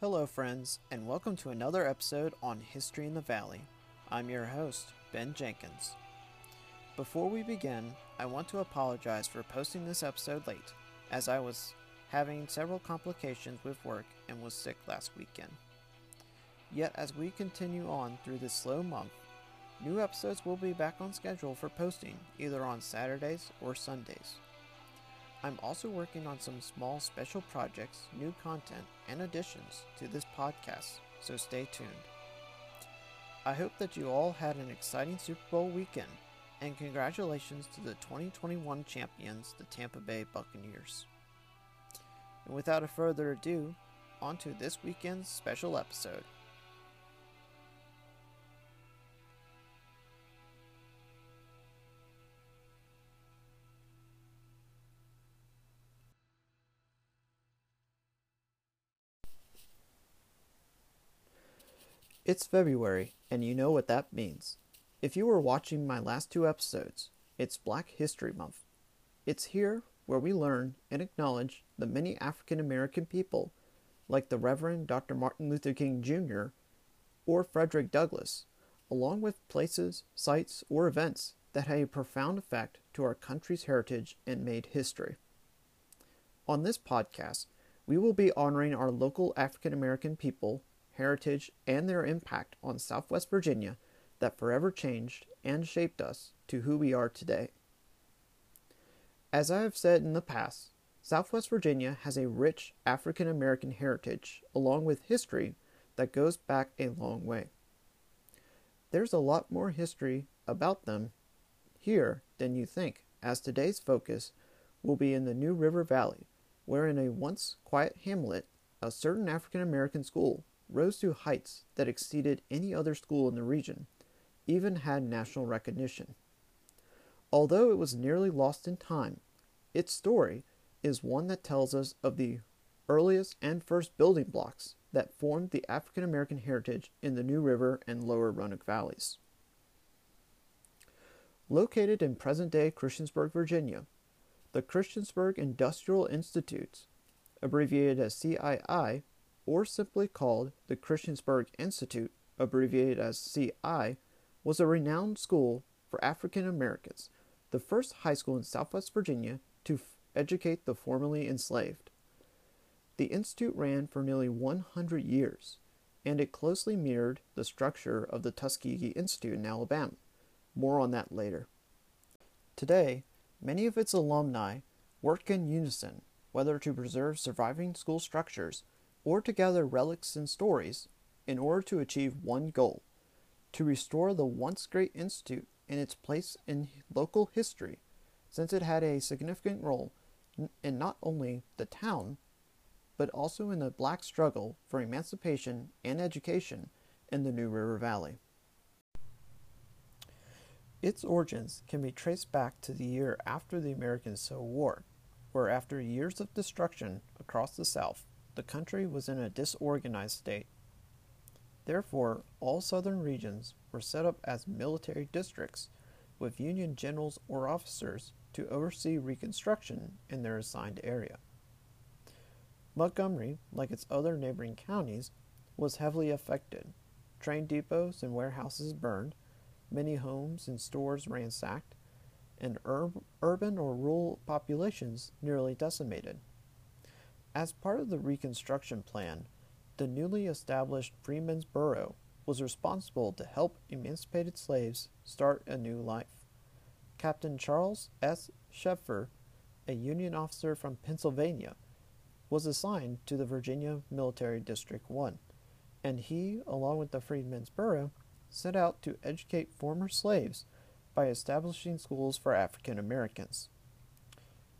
Hello friends, and welcome to another episode on History in the Valley. I'm your host, Ben Jenkins. Before we begin, I want to apologize for posting this episode late, as I was having several complications with work and was sick last weekend. Yet as we continue on through this slow month, new episodes will be back on schedule for posting either on Saturdays or Sundays. I'm also working on some small special projects, new content, and additions to this podcast, so stay tuned. I hope that you all had an exciting Super Bowl weekend, and congratulations to the 2021 champions, the Tampa Bay Buccaneers. And without a further ado, on to this weekend's special episode. It's February, and you know what that means. If you were watching my last two episodes, it's Black History Month. It's here where we learn and acknowledge the many African American people, like the Reverend Dr. Martin Luther King Jr. or Frederick Douglass, along with places, sites, or events that had a profound effect to our country's heritage and made history. On this podcast, we will be honoring our local African American people, heritage, and their impact on Southwest Virginia that forever changed and shaped us to who we are today. As I have said in the past, Southwest Virginia has a rich African American heritage along with history that goes back a long way. There's a lot more history about them here than you think, as today's focus will be in the New River Valley, where in a once quiet hamlet, a certain African American school rose to heights that exceeded any other school in the region, even had national recognition. Although it was nearly lost in time, its story is one that tells us of the earliest and first building blocks that formed the African American heritage in the New River and lower Roanoke valleys. Located in present-day Christiansburg, Virginia, the Christiansburg Industrial Institute, abbreviated as CII, or simply called the Christiansburg Institute, abbreviated as CI, was a renowned school for African Americans, the first high school in Southwest Virginia to educate the formerly enslaved. The institute ran for nearly 100 years, and it closely mirrored the structure of the Tuskegee Institute in Alabama. More on that later. Today, many of its alumni work in unison, whether to preserve surviving school structures or to gather relics and stories in order to achieve one goal: to restore the once great institute and its place in local history, since it had a significant role in not only the town, but also in the black struggle for emancipation and education in the New River Valley. Its origins can be traced back to the year after the American Civil War, where after years of destruction across the South, the country was in a disorganized state. Therefore, all southern regions were set up as military districts with Union generals or officers to oversee reconstruction in their assigned area. Montgomery, like its other neighboring counties, was heavily affected. Train depots and warehouses burned, many homes and stores ransacked, and urban or rural populations nearly decimated. As part of the Reconstruction Plan, the newly established Freedmen's Bureau was responsible to help emancipated slaves start a new life. Captain Charles S. Schaefer, a Union officer from Pennsylvania, was assigned to the Virginia Military District 1, and he, along with the Freedmen's Bureau, set out to educate former slaves by establishing schools for African Americans.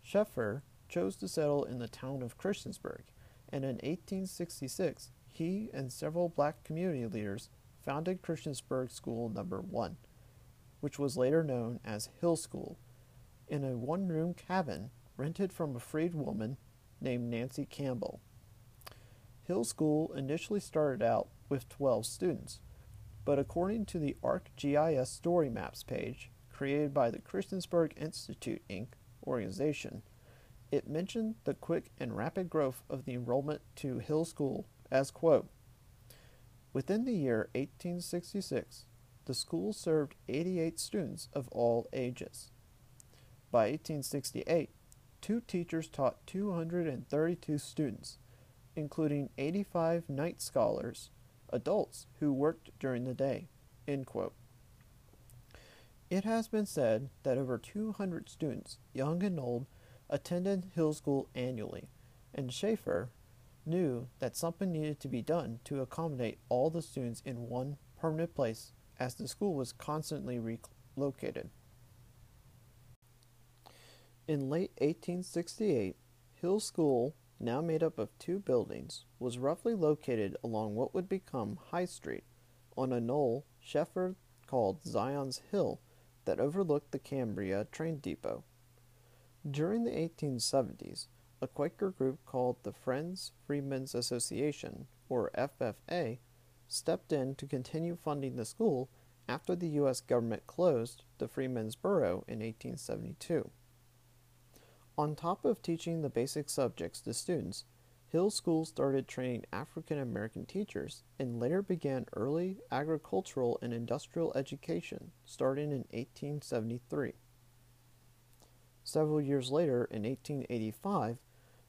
Schaefer chose to settle in the town of Christiansburg, and in 1866, he and several black community leaders founded Christiansburg School No. 1, which was later known as Hill School, in a one-room cabin rented from a freed woman named Nancy Campbell. Hill School initially started out with 12 students, but according to the ArcGIS story maps page created by the Christiansburg Institute Inc. organization, it mentioned the quick and rapid growth of the enrollment to Hill School as, quote, within the year 1866, the school served 88 students of all ages. By 1868, 2 teachers taught 232 students, including 85 night scholars, adults who worked during the day, end quote. It has been said that over 200 students, young and old, attended Hill School annually, and Schaefer knew that something needed to be done to accommodate all the students in one permanent place, as the school was constantly relocated. In late 1868, Hill School, now made up of 2 buildings, was roughly located along what would become High Street, on a knoll Schaefer called Zion's Hill that overlooked the Cambria train depot. During the 1870s, a Quaker group called the Friends Freedmen's Association, or FFA, stepped in to continue funding the school after the U.S. government closed the Freedmen's Borough in 1872. On top of teaching the basic subjects to students, Hill School started training African American teachers and later began early agricultural and industrial education starting in 1873. Several years later, in 1885,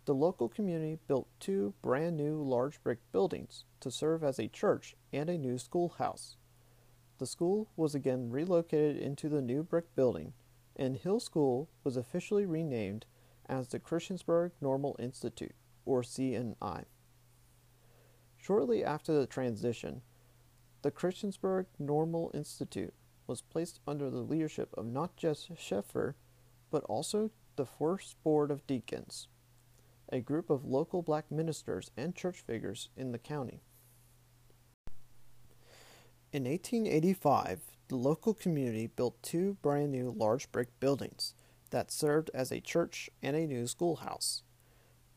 the local community built 2 brand new large brick buildings to serve as a church and a new schoolhouse. The school was again relocated into the new brick building, and Hill School was officially renamed as the Christiansburg Normal Institute, or CNI. Shortly after the transition, the Christiansburg Normal Institute was placed under the leadership of not just Schaefer, but also the First Board of Deacons, a group of local black ministers and church figures in the county. In 1885, the local community built 2 brand new large brick buildings that served as a church and a new schoolhouse.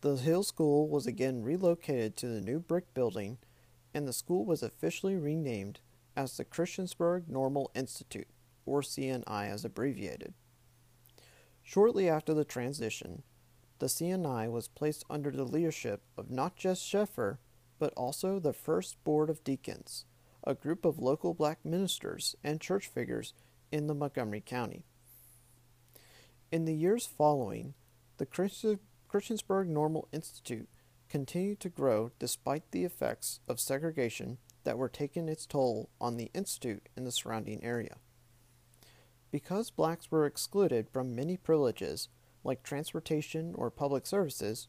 The Hill School was again relocated to the new brick building, and the school was officially renamed as the Christiansburg Normal Institute, or CNI as abbreviated. Shortly after the transition, the CNI was placed under the leadership of not just Schaefer, but also the First Board of Deacons, a group of local black ministers and church figures in the Montgomery County. In the years following, the Christiansburg Normal Institute continued to grow despite the effects of segregation that were taking its toll on the institute in the surrounding area. Because blacks were excluded from many privileges, like transportation or public services,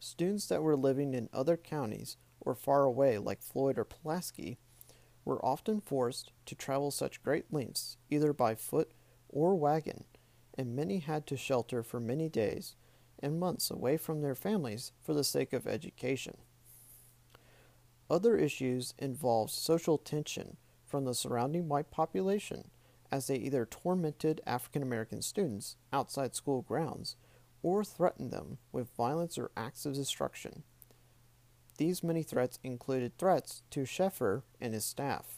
students that were living in other counties or far away, like Floyd or Pulaski, were often forced to travel such great lengths, either by foot or wagon, and many had to shelter for many days and months away from their families for the sake of education. Other issues involved social tension from the surrounding white population, as they either tormented African American students outside school grounds or threatened them with violence or acts of destruction. These many threats included threats to Schaefer and his staff.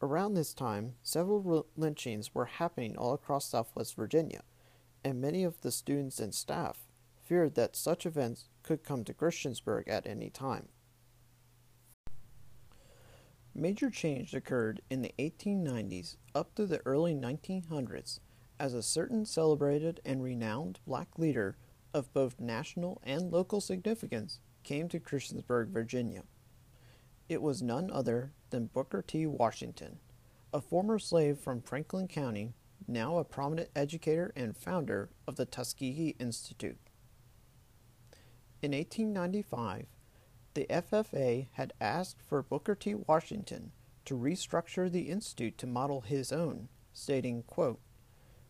Around this time, several lynchings were happening all across Southwest Virginia, and many of the students and staff feared that such events could come to Christiansburg at any time. Major change occurred in the 1890s up through the early 1900s as a certain celebrated and renowned black leader of both national and local significance came to Christiansburg, Virginia. It was none other than Booker T. Washington, a former slave from Franklin County, now a prominent educator and founder of the Tuskegee Institute. In 1895, the FFA had asked for Booker T. Washington to restructure the institute to model his own, stating, quote,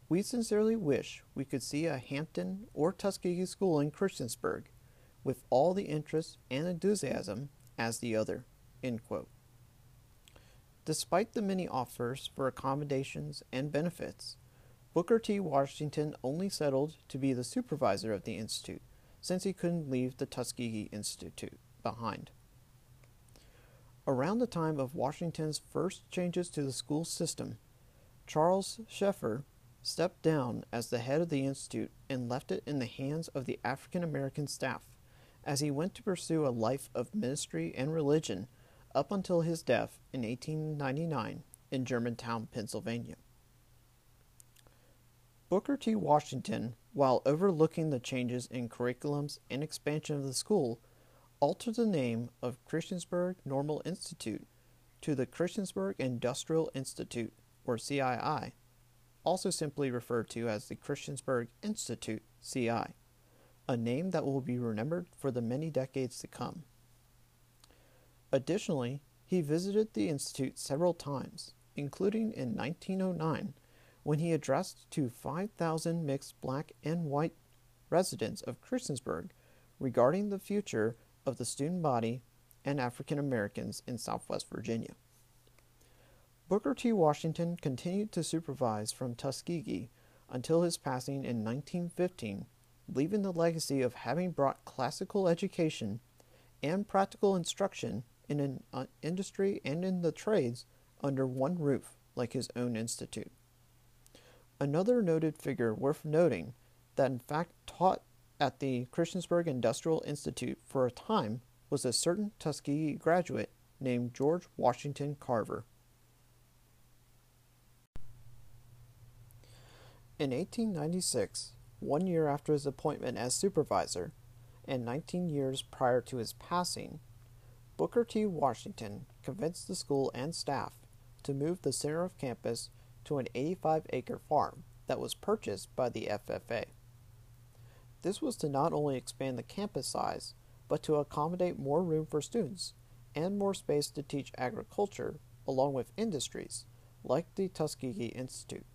we sincerely wish we could see a Hampton or Tuskegee school in Christiansburg with all the interest and enthusiasm as the other, end quote. Despite the many offers for accommodations and benefits, Booker T. Washington only settled to be the supervisor of the institute since he couldn't leave the Tuskegee Institute behind. Around the time of Washington's first changes to the school system, Charles Schaefer stepped down as the head of the institute and left it in the hands of the African American staff, as he went to pursue a life of ministry and religion up until his death in 1899 in Germantown, Pennsylvania. Booker T. Washington, while overlooking the changes in curriculums and expansion of the school, altered the name of Christiansburg Normal Institute to the Christiansburg Industrial Institute, or CII, also simply referred to as the Christiansburg Institute, CI, a name that will be remembered for the many decades to come. Additionally, he visited the institute several times, including in 1909, when he addressed to 5,000 mixed black and white residents of Christiansburg regarding the future of the student body and African Americans in Southwest Virginia. Booker T. Washington continued to supervise from Tuskegee until his passing in 1915, leaving the legacy of having brought classical education and practical instruction in an industry and in the trades under one roof like his own institute. Another noted figure worth noting that in fact taught at the Christiansburg Industrial Institute for a time was a certain Tuskegee graduate named George Washington Carver. In 1896, 1 year after his appointment as supervisor and 19 years prior to his passing, Booker T. Washington convinced the school and staff to move the center of campus to an 85-acre farm that was purchased by the FFA. This was to not only expand the campus size, but to accommodate more room for students and more space to teach agriculture along with industries like the Tuskegee Institute.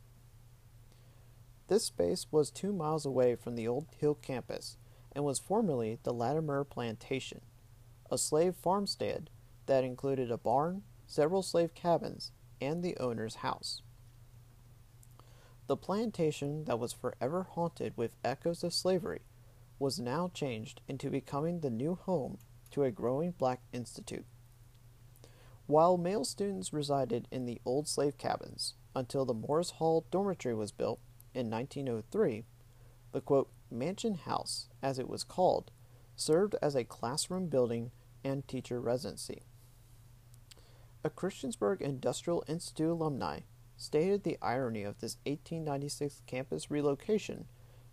This space was 2 miles away from the Old Hill campus and was formerly the Latimer Plantation, a slave farmstead that included a barn, several slave cabins, and the owner's house. The plantation that was forever haunted with echoes of slavery was now changed into becoming the new home to a growing black institute. While male students resided in the old slave cabins until the Morris Hall dormitory was built in 1903, the quote, mansion house, as it was called, served as a classroom building and teacher residency. A Christiansburg Industrial Institute alumni stated the irony of this 1896 campus relocation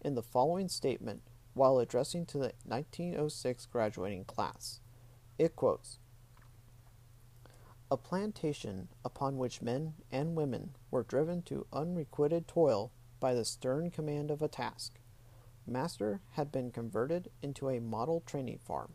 in the following statement while addressing to the 1906 graduating class. It quotes, "A plantation upon which men and women were driven to unrequited toil by the stern command of a task. Master had been converted into a model training farm.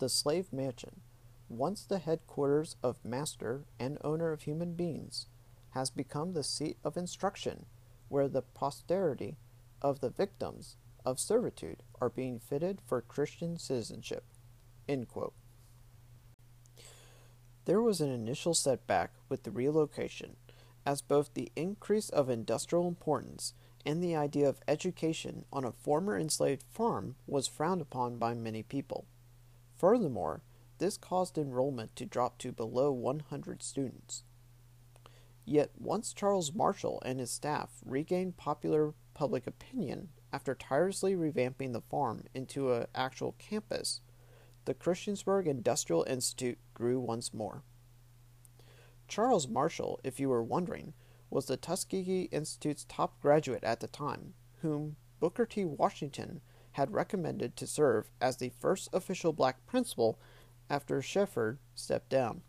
The slave mansion, once the headquarters of master and owner of human beings, has become the seat of instruction, where the posterity of the victims of servitude are being fitted for Christian citizenship." End quote. There was an initial setback with the relocation, as both the increase of industrial importance and the idea of education on a former enslaved farm was frowned upon by many people. Furthermore, this caused enrollment to drop to below 100 students. Yet once Charles Marshall and his staff regained popular public opinion after tirelessly revamping the farm into an actual campus, the Christiansburg Industrial Institute grew once more. Charles Marshall, if you were wondering, was the Tuskegee Institute's top graduate at the time, whom Booker T. Washington had recommended to serve as the first official black principal after Schaefer stepped down.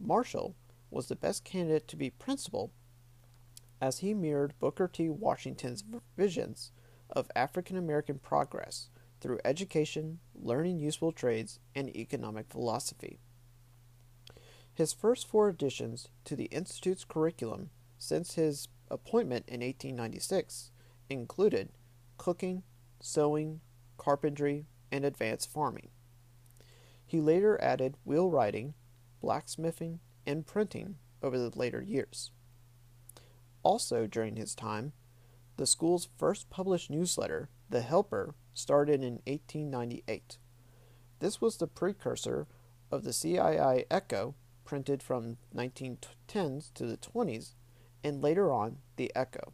Marshall was the best candidate to be principal, as he mirrored Booker T. Washington's visions of African American progress through education, learning useful trades, and economic philosophy. His first four additions to the Institute's curriculum since his appointment in 1896 included cooking, sewing, carpentry, and advanced farming. He later added wheelwrighting, blacksmithing, and printing over the later years. Also during his time, the school's first published newsletter, The Helper, started in 1898. This was the precursor of the CII Echo, printed from 1910s to the 20s, and later on, the Echo.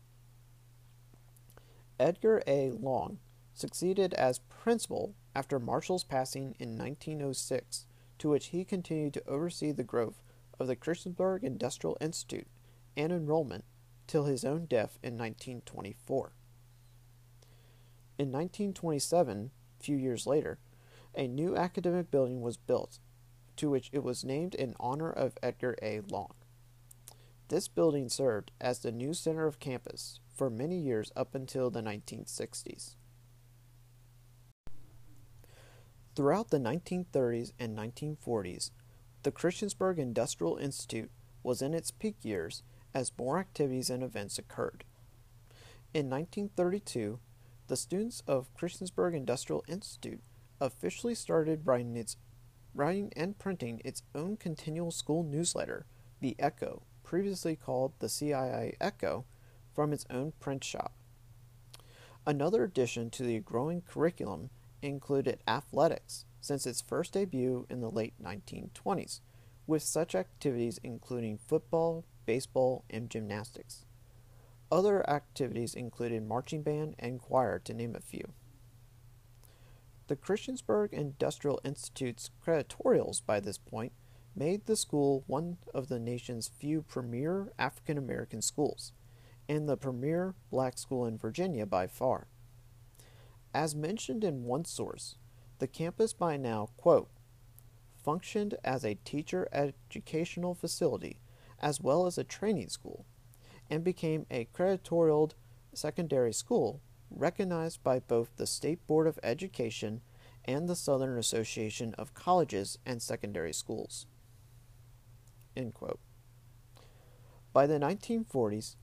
Edgar A. Long succeeded as principal after Marshall's passing in 1906, to which he continued to oversee the growth of the Christiansburg Industrial Institute and enrollment till his own death in 1924. In 1927, a few years later, a new academic building was built, to which it was named in honor of Edgar A. Long. This building served as the new center of campus for many years up until the 1960s. Throughout the 1930s and 1940s, the Christiansburg Industrial Institute was in its peak years as more activities and events occurred. In 1932, the students of Christiansburg Industrial Institute officially started writing and printing its own continual school newsletter, The Echo, previously called the CII Echo, from its own print shop. Another addition to the growing curriculum included athletics, since its first debut in the late 1920s, with such activities including football, baseball, and gymnastics. Other activities included marching band and choir, to name a few. The Christiansburg Industrial Institute's creditorials by this point made the school one of the nation's few premier African-American schools, and the premier black school in Virginia by far. As mentioned in one source, the campus by now, quote, functioned as a teacher educational facility as well as a training school, and became a creditorialed secondary school recognized by both the State Board of Education and the Southern Association of Colleges and Secondary Schools, end quote. By the 1940s,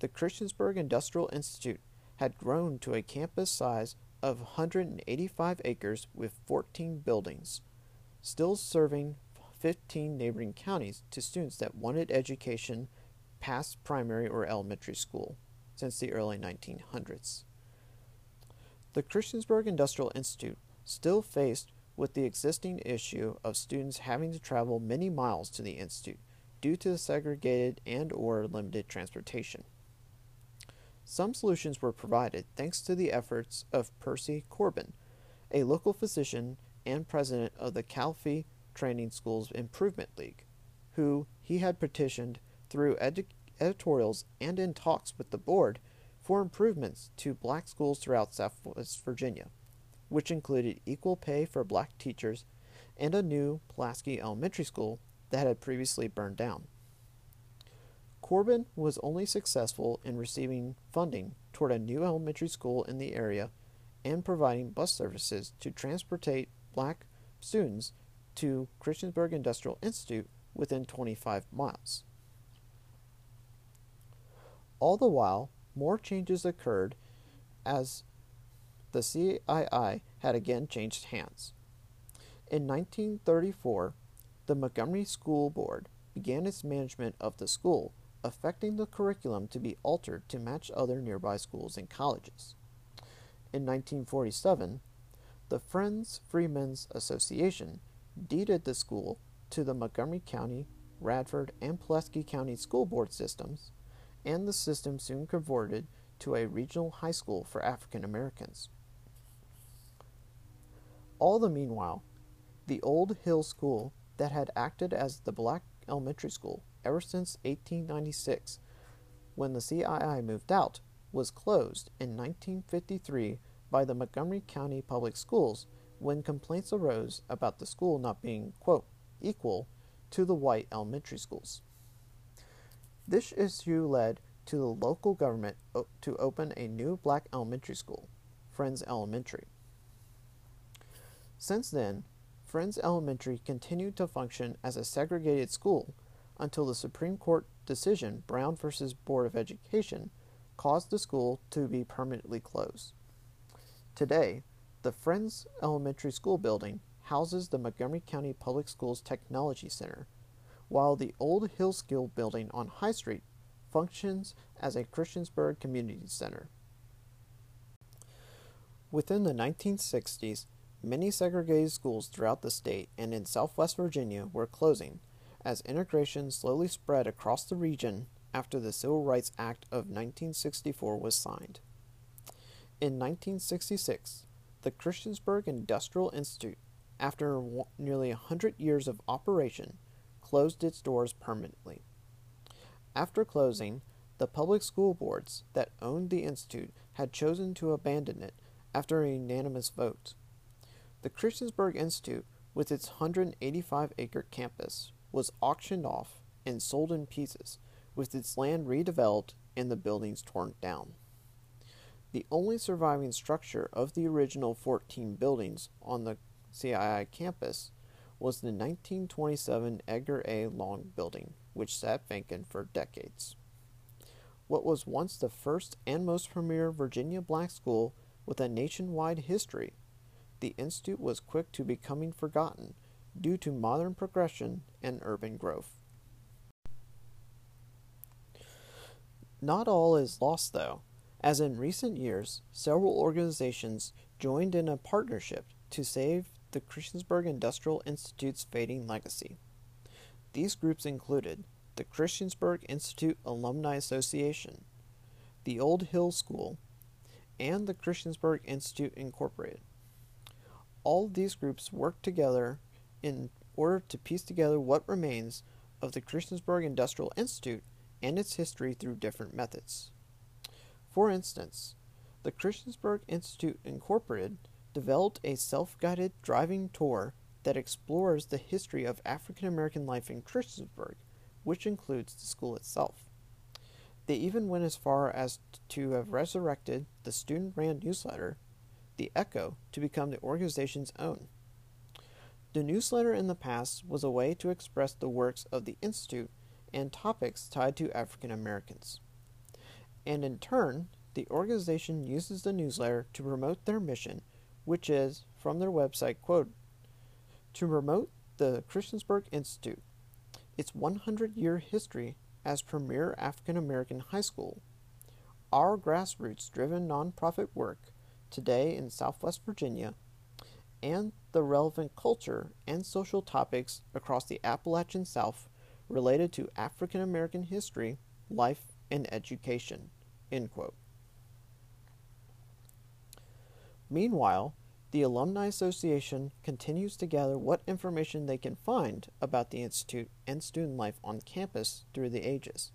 the Christiansburg Industrial Institute had grown to a campus size of 185 acres with 14 buildings, still serving 15 neighboring counties to students that wanted education past primary or elementary school since the early 1900s. The Christiansburg Industrial Institute still faced with the existing issue of students having to travel many miles to the institute due to the segregated and or limited transportation. Some solutions were provided thanks to the efforts of Percy Corbin, a local physician and president of the Calfee Training Schools Improvement League, who he had petitioned through editorials and in talks with the board for improvements to black schools throughout Southwest Virginia, which included equal pay for black teachers and a new Pulaski elementary school that had previously burned down. Corbin was only successful in receiving funding toward a new elementary school in the area and providing bus services to transportate black students to Christiansburg Industrial Institute within 25 miles. All the while, more changes occurred as the CII had again changed hands. In 1934, the Montgomery School Board began its management of the school, affecting the curriculum to be altered to match other nearby schools and colleges. In 1947, the Friends Freedmen's Association deeded the school to the Montgomery County, Radford, and Pulaski County school board systems, and the system soon converted to a regional high school for African Americans. All the meanwhile, the Old Hill School, that had acted as the black elementary school ever since 1896, when the CII moved out, was closed in 1953 by the Montgomery County Public Schools when complaints arose about the school not being, quote, equal to the white elementary schools. This issue led to the local government to open a new black elementary school, Friends Elementary. Since then, Friends Elementary continued to function as a segregated school until the Supreme Court decision, Brown v. Board of Education, caused the school to be permanently closed. Today, the Friends Elementary School building houses the Montgomery County Public Schools Technology Center, while the Old Hill School building on High Street functions as a Christiansburg Community Center. Within the 1960s, many segregated schools throughout the state and in Southwest Virginia were closing, as integration slowly spread across the region after the Civil Rights Act of 1964 was signed. In 1966, the Christiansburg Industrial Institute, after nearly 100 years of operation, closed its doors permanently. After closing, the public school boards that owned the institute had chosen to abandon it after a unanimous vote. The Christiansburg Institute, with its 185-acre campus, was auctioned off and sold in pieces, with its land redeveloped and the buildings torn down. The only surviving structure of the original 14 buildings on the CII campus was the 1927 Edgar A. Long building, which sat vacant for decades. What was once the first and most premier Virginia black school with a nationwide history, the institute was quick to becoming forgotten due to modern progression and urban growth. Not all is lost, though, as in recent years, several organizations joined in a partnership to save the Christiansburg Industrial Institute's fading legacy. These groups included the Christiansburg Institute Alumni Association, the Old Hill School, and the Christiansburg Institute Incorporated. All these groups worked together in order to piece together what remains of the Christiansburg Industrial Institute and its history through different methods. For instance, the Christiansburg Institute Incorporated developed a self-guided driving tour that explores the history of African American life in Christiansburg, which includes the school itself. They even went as far as to have resurrected the student-run newsletter, The Echo, to become the organization's own. The newsletter in the past was a way to express the works of the Institute and topics tied to African Americans. And in turn, the organization uses the newsletter to promote their mission, which is, from their website, quote, "To promote the Christiansburg Institute, its 100-year history as premier African American high school, our grassroots-driven nonprofit work today in Southwest Virginia, and the relevant culture and social topics across the Appalachian South related to African American history, life, and education," end quote. Meanwhile, the Alumni Association continues to gather what information they can find about the Institute and student life on campus through the ages.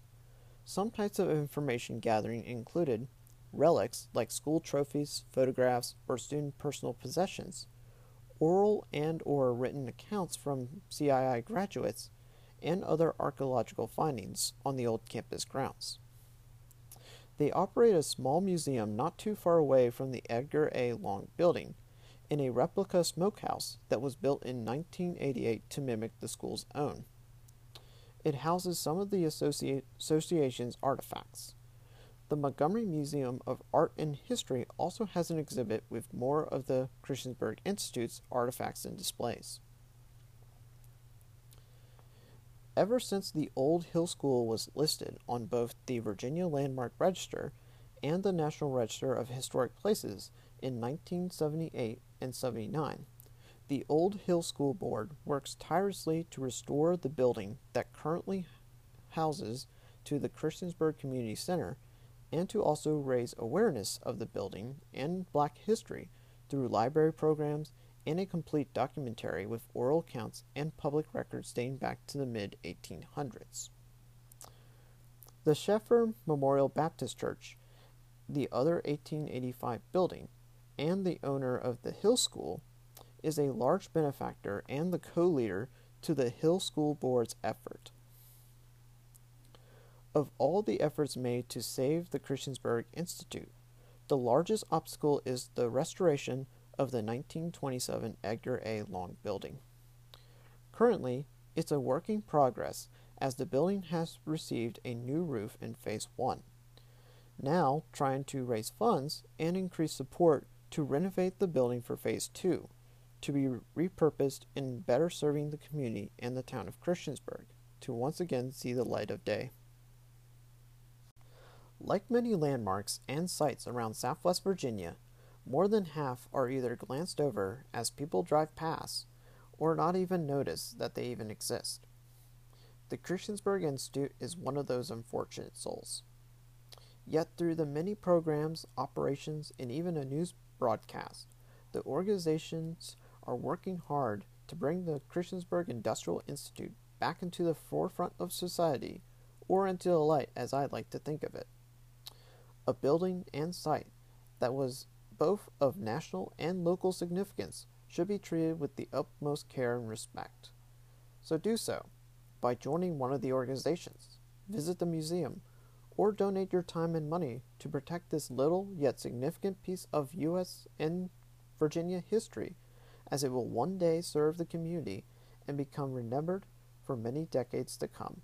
Some types of information gathering included relics like school trophies, photographs, or student personal possessions, oral and or written accounts from CII graduates, and other archaeological findings on the old campus grounds. They operate a small museum not too far away from the Edgar A. Long building, in a replica smokehouse that was built in 1988 to mimic the school's own. It houses some of the association's artifacts. The Montgomery Museum of Art and History also has an exhibit with more of the Christiansburg Institute's artifacts and displays. Ever since the Old Hill School was listed on both the Virginia Landmark Register and the National Register of Historic Places in 1978 and 79, the Old Hill School Board works tirelessly to restore the building that currently houses to the Christiansburg Community Center, and to also raise awareness of the building and black history through library programs and a complete documentary with oral accounts and public records dating back to the mid-1800s. The Schaefer Memorial Baptist Church, the other 1885 building, and the owner of the Hill School, is a large benefactor and the co-leader to the Hill School Board's effort. Of all the efforts made to save the Christiansburg Institute, the largest obstacle is the restoration of the 1927 Edgar A. Long building. Currently, it's a work in progress as the building has received a new roof in Phase 1. Now trying to raise funds and increase support to renovate the building for Phase 2, to be repurposed in better serving the community and the town of Christiansburg, to once again see the light of day. Like many landmarks and sites around Southwest Virginia, more than half are either glanced over as people drive past, or not even notice that they even exist. The Christiansburg Institute is one of those unfortunate souls. Yet through the many programs, operations, and even a news broadcast, the organizations are working hard to bring the Christiansburg Industrial Institute back into the forefront of society, or into the light as I like to think of it. A building and site that was both of national and local significance should be treated with the utmost care and respect. So do so by joining one of the organizations, visit the museum, or donate your time and money to protect this little yet significant piece of U.S. and Virginia history, as it will one day serve the community and become remembered for many decades to come.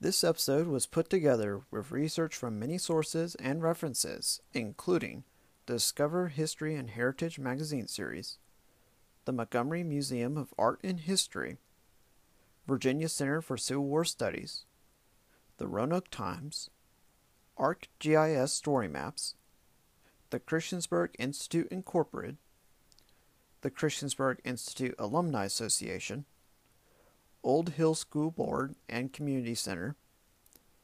This episode was put together with research from many sources and references, including the Discover History and Heritage magazine series, the Montgomery Museum of Art and History, Virginia Center for Civil War Studies, the Roanoke Times, ArcGIS Story Maps, the Christiansburg Institute Incorporated, the Christiansburg Institute Alumni Association, Old Hill School Board and Community Center,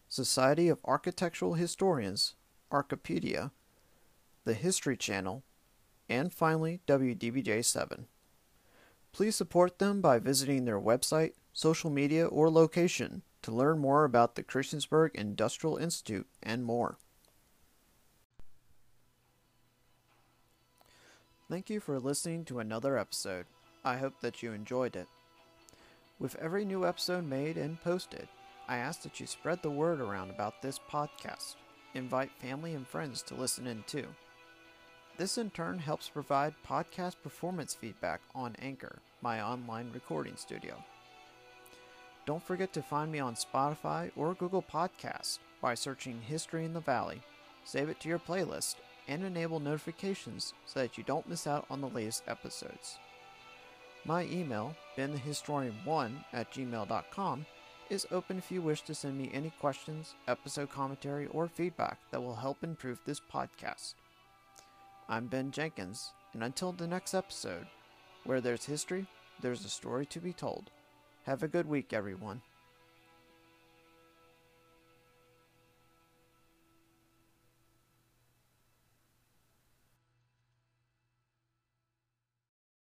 Society of Architectural Historians, Archipedia, the History Channel, and finally WDBJ7. Please support them by visiting their website, social media, or location to learn more about the Christiansburg Industrial Institute and more. Thank you for listening to another episode. I hope that you enjoyed it. With every new episode made and posted, I ask that you spread the word around about this podcast. Invite family and friends to listen in too. This in turn helps provide podcast performance feedback on Anchor, my online recording studio. Don't forget to find me on Spotify or Google Podcasts by searching History in the Valley. Save it to your playlist and enable notifications so that you don't miss out on the latest episodes. My email, benthehistorian1@gmail.com, is open if you wish to send me any questions, episode commentary, or feedback that will help improve this podcast. I'm Ben Jenkins, and until the next episode, where there's history, there's a story to be told. Have a good week, everyone.